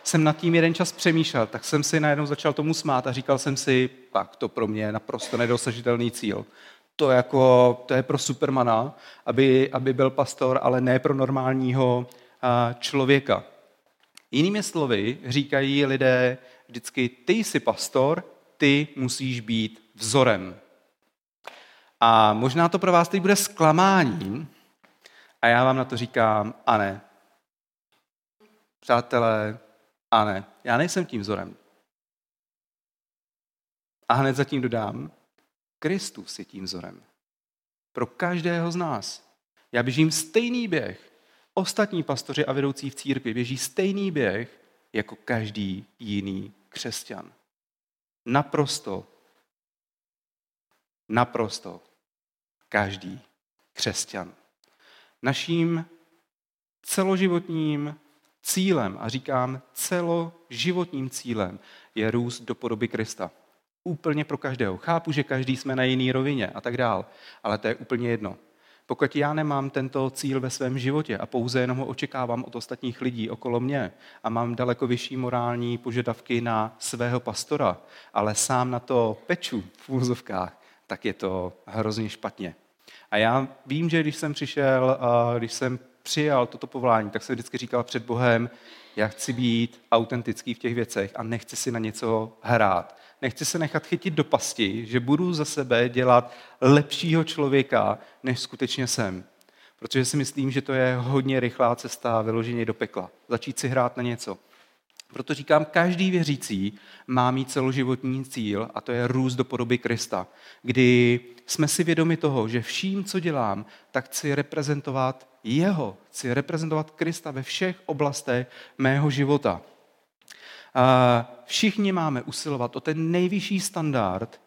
jsem nad tím jeden čas přemýšlel, tak jsem si najednou začal tomu smát a říkal jsem si, tak to pro mě je naprosto nedosažitelný cíl. To je pro supermana, aby byl pastor, ale ne pro normálního člověka. Jinými slovy říkají lidé vždycky, ty jsi pastor, ty musíš být vzorem. A možná to pro vás teď bude zklamáním a já vám na to říkám, a ne. Přátelé, a ne, já nejsem tím vzorem. A hned zatím dodám, Kristus je tím vzorem. Pro každého z nás. Já běžím stejný běh. Ostatní pastoři a vedoucí v církvi běží stejný běh jako každý jiný křesťan. Naprosto každý křesťan. Naším celoživotním cílem, a říkám celoživotním cílem, je růst do podoby Krista. Úplně pro každého. Chápu, že každý jsme na jiný rovině a tak dál, ale to je úplně jedno. Pokud já nemám tento cíl ve svém životě a pouze jenom ho očekávám od ostatních lidí okolo mě a mám daleko vyšší morální požadavky na svého pastora, ale sám na to peču v úzovkách, tak je to hrozně špatně. A já vím, že když jsem přijal toto povolání, tak jsem vždycky říkal před Bohem, já chci být autentický v těch věcech a nechci si na něco hrát. Nechci se nechat chytit do pasti, že budu za sebe dělat lepšího člověka, než skutečně jsem. Protože si myslím, že to je hodně rychlá cesta vyloženě do pekla. Začít si hrát na něco. Proto říkám, každý věřící má mít celoživotní cíl a to je růst do podoby Krista. Kdy jsme si vědomi toho, že vším, co dělám, tak chci reprezentovat jeho, chci reprezentovat Krista ve všech oblastech mého života. Všichni máme usilovat o ten nejvyšší standard,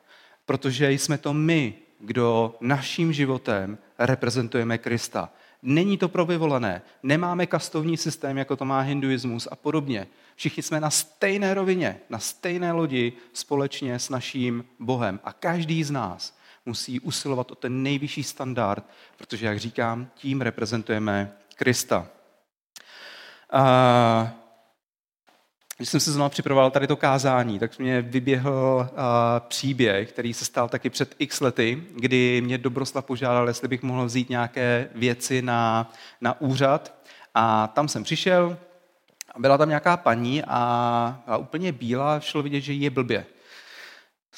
protože jsme to my, kdo naším životem reprezentujeme Krista. Není to pro vyvolené, nemáme kastovní systém, jako to má hinduismus a podobně. Všichni jsme na stejné rovině, na stejné lodi společně s naším Bohem. A každý z nás musí usilovat o ten nejvyšší standard, protože, jak říkám, tím reprezentujeme Krista. Když jsem se znovu připravoval tady to kázání, tak mě vyběhl příběh, který se stal taky před x lety, kdy mě Dobroslav požádal, jestli bych mohl vzít nějaké věci na úřad. A tam jsem přišel, byla tam nějaká paní a byla úplně bílá, šlo vidět, že je blbě.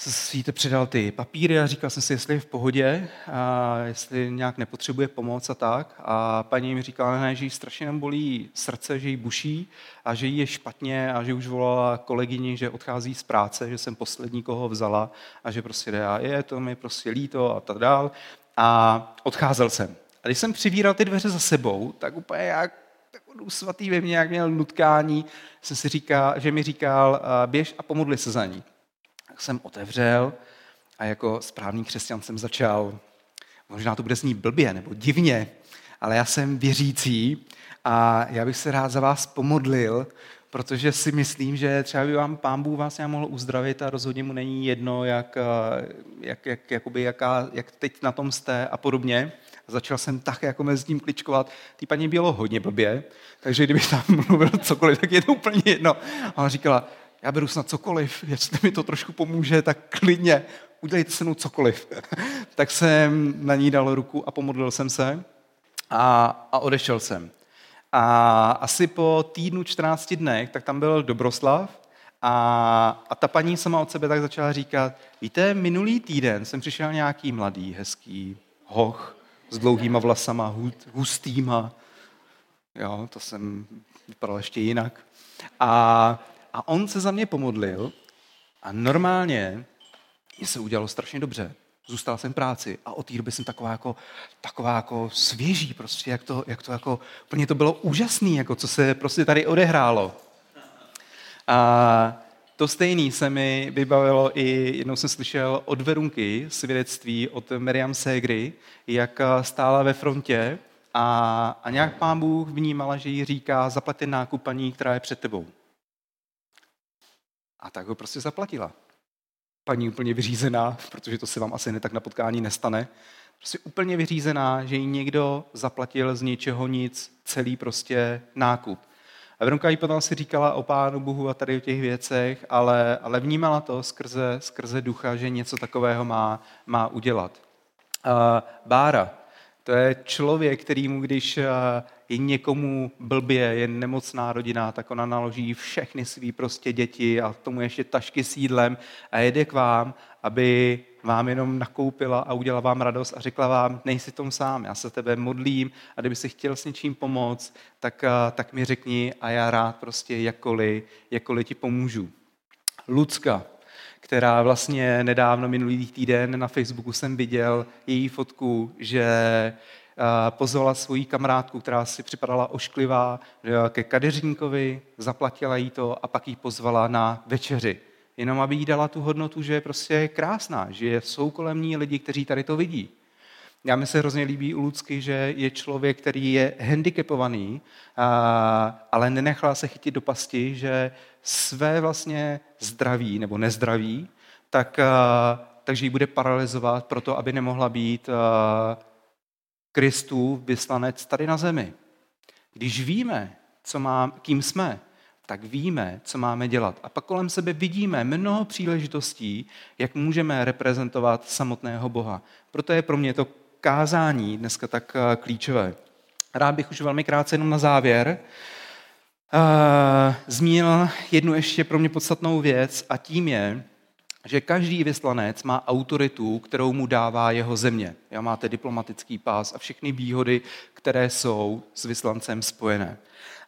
Svíte předal ty papíry a říkal jsem si, jestli je v pohodě, a jestli nějak nepotřebuje pomoc a tak. A paní mi říkala, ne, že jí strašně bolí srdce, že jí buší a že jí je špatně a že už volala kolegyni, že odchází z práce, že jsem poslední, koho vzala a že prostě je to mi prostě líto a tak dál. A odcházel jsem. A když jsem přivíral ty dveře za sebou, tak úplně jak takovou svatý ve mně, jak měl nutkání, jsem si říkal, že mi říkal, běž a pomodli se za ní. Jsem otevřel a jako správný křesťan jsem začal, možná to bude znít blbě nebo divně, ale já jsem věřící a já bych se rád za vás pomodlil, protože si myslím, že třeba by vám Pán Bůh vás mohl uzdravit a rozhodně mu není jedno, jak teď na tom jste a podobně. Začal jsem tak jako mezi ním kličkovat. Ty paní bylo hodně blbě, takže kdyby tam mluvil cokoliv, tak je to úplně jedno. A ona říkala, já beru snad cokoliv, jestli mi to trošku pomůže, tak klidně udělejte se mnou cokoliv. tak jsem na ní dal ruku a pomodlil jsem se a odešel jsem. A asi po týdnu, 14 dnech, tak tam byl Dobroslav a ta paní sama od sebe tak začala říkat, víte, minulý týden jsem přišel nějaký mladý, hezký hoch s dlouhýma vlasama, hustýma. Jo, to jsem vypadal ještě jinak. A on se za mě pomodlil a normálně mě se udělalo strašně dobře. Zůstal jsem v práci a od té doby jsem taková jako svěží prostě, jak to jako, úplně to bylo úžasný, jako co se prostě tady odehrálo. A to stejné se mi vybavilo i, jednou jsem slyšel od Verunky svědectví od Miriam Segry, jak stála ve frontě a nějak Pán Bůh vnímala, že jí říká, zaplat ten nákup paní, která je před tebou. A tak ho prostě zaplatila. Paní úplně vyřízená, protože to se vám asi ne tak na potkání nestane. Prostě úplně vyřízená, že jí někdo zaplatil z ničeho nic, celý prostě nákup. A Veronka jí potom si říkala o Pánu Bohu a tady o těch věcech, ale vnímala to skrze ducha, že něco takového má udělat. Bára, to je člověk, kterýmu, když je někomu blbě, je nemocná rodina, tak ona naloží všechny svý prostě děti a tomu ještě tašky s jídlem a jede k vám, aby vám jenom nakoupila a udělala vám radost a řekla vám, nejsi tom sám, já se tebe modlím a kdyby si chtěl s něčím pomoct, tak mi řekni a já rád prostě jakkoliv ti pomůžu. Lucka, která vlastně nedávno minulý týden na Facebooku jsem viděl její fotku, že pozvala svoji kamarádku, která si připadala ošklivá, ke kadeřníkovi, zaplatila jí to a pak jí pozvala na večeři. Jenom aby jí dala tu hodnotu, že je prostě krásná, že jsou kolem ní lidi, kteří tady to vidí. Já mi se hrozně líbí u Lucky, že je člověk, který je handicapovaný, ale nenechla se chytit do pasti, že své vlastně zdraví nebo nezdraví, takže ji bude paralyzovat proto, aby nemohla být Kristův vyslanec tady na zemi. Když víme, kým jsme, tak víme, co máme dělat. A pak kolem sebe vidíme mnoho příležitostí, jak můžeme reprezentovat samotného Boha. Proto je pro mě to kázání dneska tak klíčové. Rád bych už velmi krátce jenom na závěr zmínil jednu ještě pro mě podstatnou věc a tím je, že každý vyslanec má autoritu, kterou mu dává jeho země. Já máte diplomatický pás a všechny výhody, které jsou s vyslancem spojené.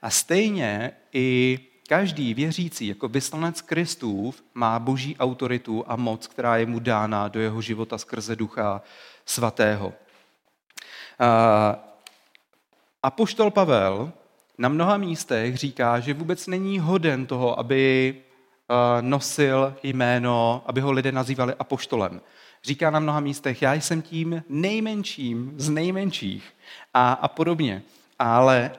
A stejně i každý věřící jako vyslanec Kristův má boží autoritu a moc, která je mu dána do jeho života skrze Ducha Svatého. Apoštol Pavel na mnoha místech říká, že vůbec není hoden toho, aby nosil jméno, aby ho lidé nazývali apoštolem. Říká na mnoha místech, já jsem tím nejmenším z nejmenších a podobně. Ale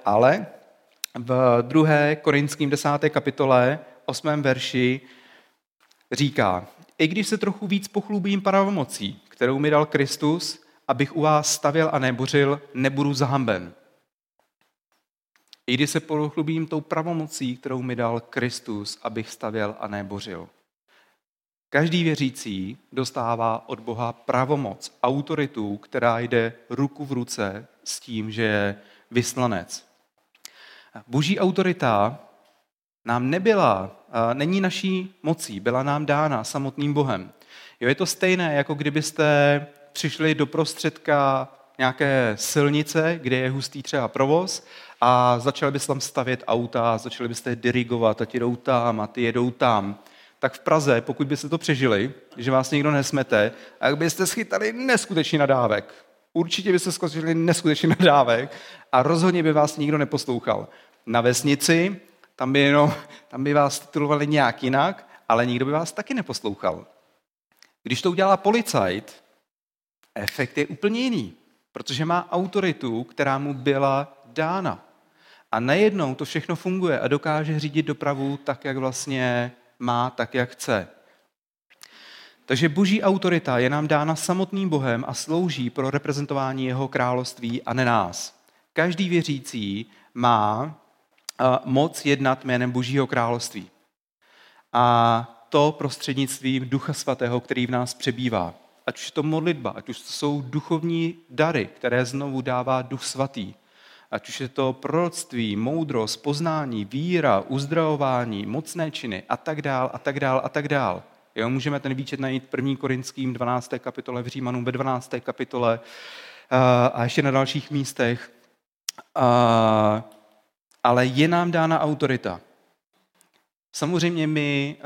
v 2. Korinským 10. kapitole 8. verši říká, i když se trochu víc pochlubím pravomocí, kterou mi dal Kristus, abych u vás stavěl a nebořil, nebudu zahanben. I když se pochlubím tou pravomocí, kterou mi dal Kristus, abych stavěl a nebořil. Každý věřící dostává od Boha pravomoc, autoritu, která jde ruku v ruce s tím, že je vyslanec. Boží autorita nám není naší mocí, byla nám dána samotným Bohem. Jo, je to stejné, jako kdybyste přišli do prostředka nějaké silnice, kde je hustý třeba provoz a začali byste tam stavět auta, začali byste je dirigovat, ať jedou tam a ty jedou tam. Tak v Praze, pokud byste to přežili, že vás někdo nesmete, tak byste schytali neskutečný nadávek. Určitě byste skočili neskutečný nadávek a rozhodně by vás nikdo neposlouchal. Na vesnici, tam by vás titulovali nějak jinak, ale nikdo by vás taky neposlouchal. Když to udělá policajt, efekt je úplně jiný, protože má autoritu, která mu byla dána. A najednou to všechno funguje a dokáže řídit dopravu tak, jak vlastně má, tak, jak chce. Takže boží autorita je nám dána samotným Bohem a slouží pro reprezentování jeho království a ne nás. Každý věřící má moc jednat jménem božího království. A to prostřednictvím Ducha Svatého, který v nás přebývá. ať už je to modlitba, ať už to jsou duchovní dary, které znovu dává Duch Svatý, ať už je to proroctví, moudrost, poznání, víra, uzdravování, mocné činy a tak dál, a tak dál, a tak dál. Jo, můžeme ten výčet najít 1. Korinským 12. kapitole, v Římanům ve 12. kapitole a ještě na dalších místech. Ale je nám dána autorita. Samozřejmě my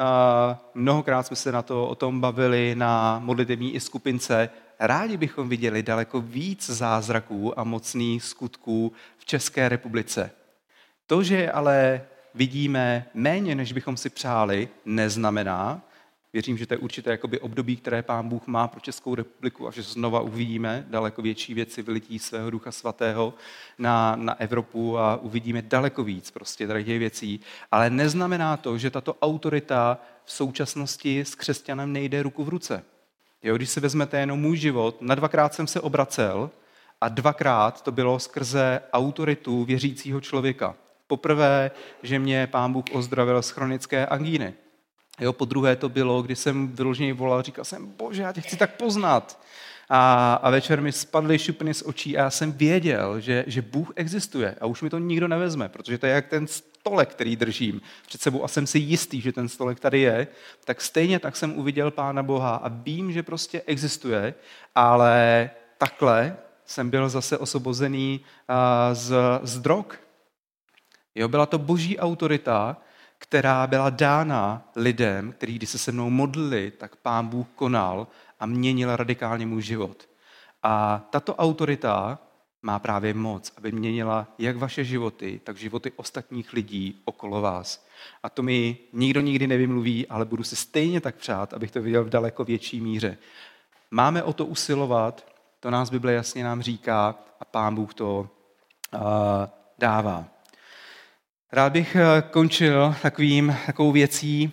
mnohokrát jsme se o tom bavili na modlitevní skupince. Rádi bychom viděli daleko víc zázraků a mocných skutků v České republice. To, že ale vidíme méně, než bychom si přáli, neznamená, věřím, že to je určité jakoby období, které Pán Bůh má pro Českou republiku a že znova uvidíme daleko větší věci vylití svého Ducha Svatého na Evropu a uvidíme daleko víc prostě tady těch věcí. Ale neznamená to, že tato autorita v současnosti s křesťanem nejde ruku v ruce. Jo, když si vezmete jenom můj život, na 2krát jsem se obracel a 2krát to bylo skrze autoritu věřícího člověka. Poprvé, že mě Pán Bůh ozdravil z chronické angíny. Jo, podruhé to bylo, když jsem vyloženě volal, říkal jsem, bože, já tě chci tak poznat. A večer mi spadly šupiny z očí a já jsem věděl, že Bůh existuje a už mi to nikdo nevezme, protože to je jak ten stolek, který držím před sebou a jsem si jistý, že ten stolek tady je, tak stejně tak jsem uviděl Pána Boha a vím, že prostě existuje, ale takhle jsem byl zase osvobozený z drog. Jo, byla to boží autorita, která byla dána lidem, kteří, když se se mnou modlili, tak Pán Bůh konal a měnil radikálně můj život. A tato autorita má právě moc, aby měnila jak vaše životy, tak životy ostatních lidí okolo vás. A to mi nikdo nikdy nevymluví, ale budu si stejně tak přát, abych to viděl v daleko větší míře. Máme o to usilovat, to nás Bible jasně nám říká a Pán Bůh to dává. Rád bych končil takovou věcí.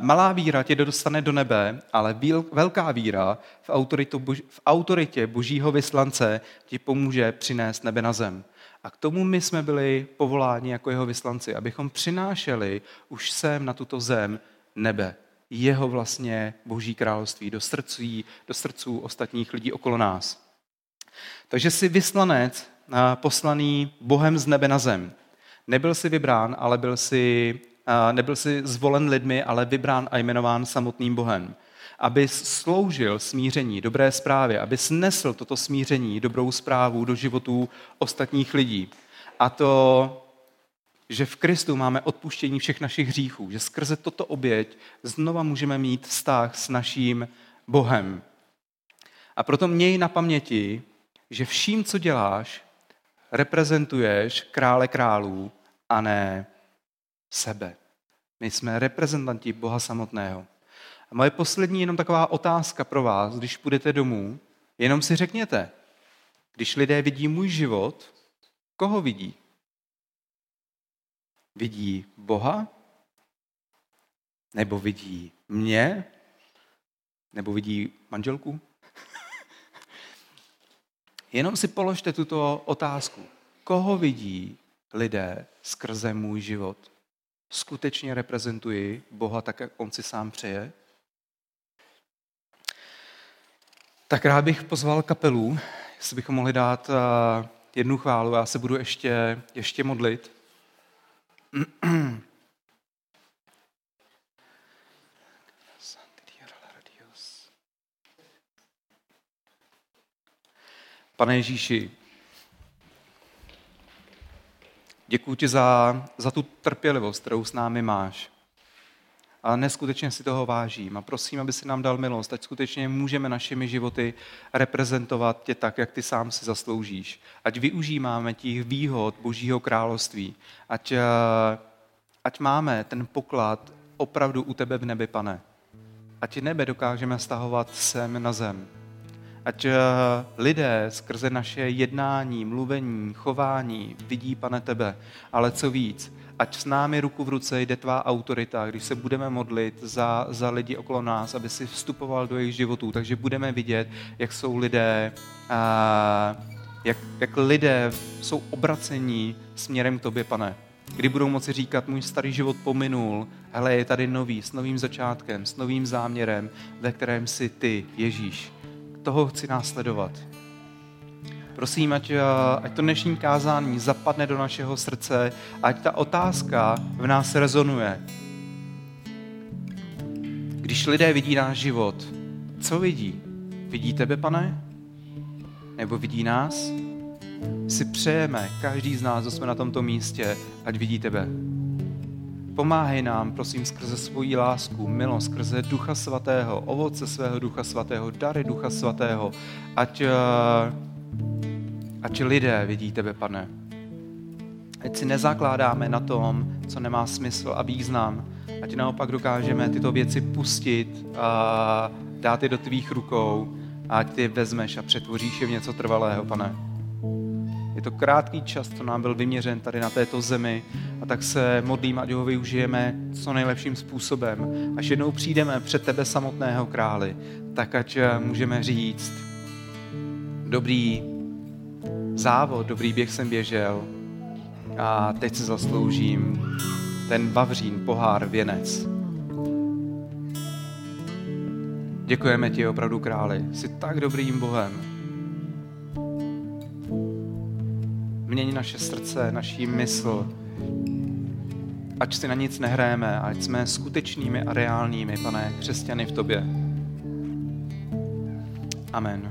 Malá víra tě dostane do nebe, ale velká víra v autoritě božího vyslance ti pomůže přinést nebe na zem. A k tomu my jsme byli povoláni jako jeho vyslanci, abychom přinášeli už sem na tuto zem nebe. Jeho vlastně boží království do srdců ostatních lidí okolo nás. Takže jsi vyslanec poslaný Bohem z nebe na zem. Nebyl jsi vybrán, ale nebyl jsi zvolen lidmi, ale vybrán a jmenován samotným Bohem. Aby sloužil smíření, dobré zprávě, aby snesl toto smíření, dobrou zprávu do životů ostatních lidí. A to, že v Kristu máme odpuštění všech našich hříchů, že skrze toto oběť znova můžeme mít vztah s naším Bohem. A proto měj na paměti, že vším, co děláš, reprezentuješ krále králů a ne sebe. My jsme reprezentanti Boha samotného. A moje poslední jenom taková otázka pro vás, když půjdete domů, jenom si řekněte, když lidé vidí můj život, koho vidí? Vidí Boha? Nebo vidí mě? Nebo vidí manželku? Jenom si položte tuto otázku. Koho vidí lidé skrze můj život? Skutečně reprezentuji Boha tak, jak on si sám přeje? Tak rád bych pozval kapelu, jestli bychom mohli dát jednu chválu. Já se budu ještě modlit. Pane Ježíši, děkuji ti za tu trpělivost, kterou s námi máš. A neskutečně si toho vážím a prosím, aby si nám dal milost, ať skutečně můžeme našimi životy reprezentovat tě tak, jak ty sám si zasloužíš. Ať využíváme těch výhod Božího království, ať máme ten poklad opravdu u tebe v nebi, Pane. Ať nebe dokážeme stahovat sem na zem. Ať lidé skrze naše jednání, mluvení, chování vidí, Pane, tebe, ale co víc, ať s námi ruku v ruce jde tvá autorita, když se budeme modlit za lidi okolo nás, aby si vstupoval do jejich životů, takže budeme vidět, jak jsou lidé, jak lidé jsou obracení směrem k tobě, Pane. kdy budou moci říkat, můj starý život pominul, ale je tady nový, s novým začátkem, s novým záměrem, ve kterém jsi ty, Ježíš. Toho chci následovat. Prosím, ať to dnešní kázání zapadne do našeho srdce, ať ta otázka v nás rezonuje. Když lidé vidí náš život, co vidí? Vidí tebe, Pane? Nebo vidí nás? Si přejeme, každý z nás, co jsme na tomto místě, ať vidí tebe. Pomáhej nám, prosím, skrze svoji lásku, milost, skrze Ducha Svatého, ovoce svého Ducha Svatého, dary Ducha Svatého, ať lidé vidí tebe, Pane. Ať si nezakládáme na tom, co nemá smysl a význam, ať naopak dokážeme tyto věci pustit a dát je do tvých rukou a ať ty je vezmeš a přetvoříš je v něco trvalého, Pane. Je to krátký čas, co nám byl vyměřen tady na této zemi a tak se modlím, ať ho využijeme co nejlepším způsobem. Až jednou přijdeme před tebe samotného, králi, tak ať můžeme říct, dobrý závod, dobrý běh jsem běžel a teď si zasloužím ten vavřín, pohár, věnec. Děkujeme ti opravdu, králi, jsi tak dobrým Bohem. Měň naše srdce, naší mysl, ať si na nic nehrajeme, ať jsme skutečnými a reálnými, Pane, křesťany v tobě. Amen.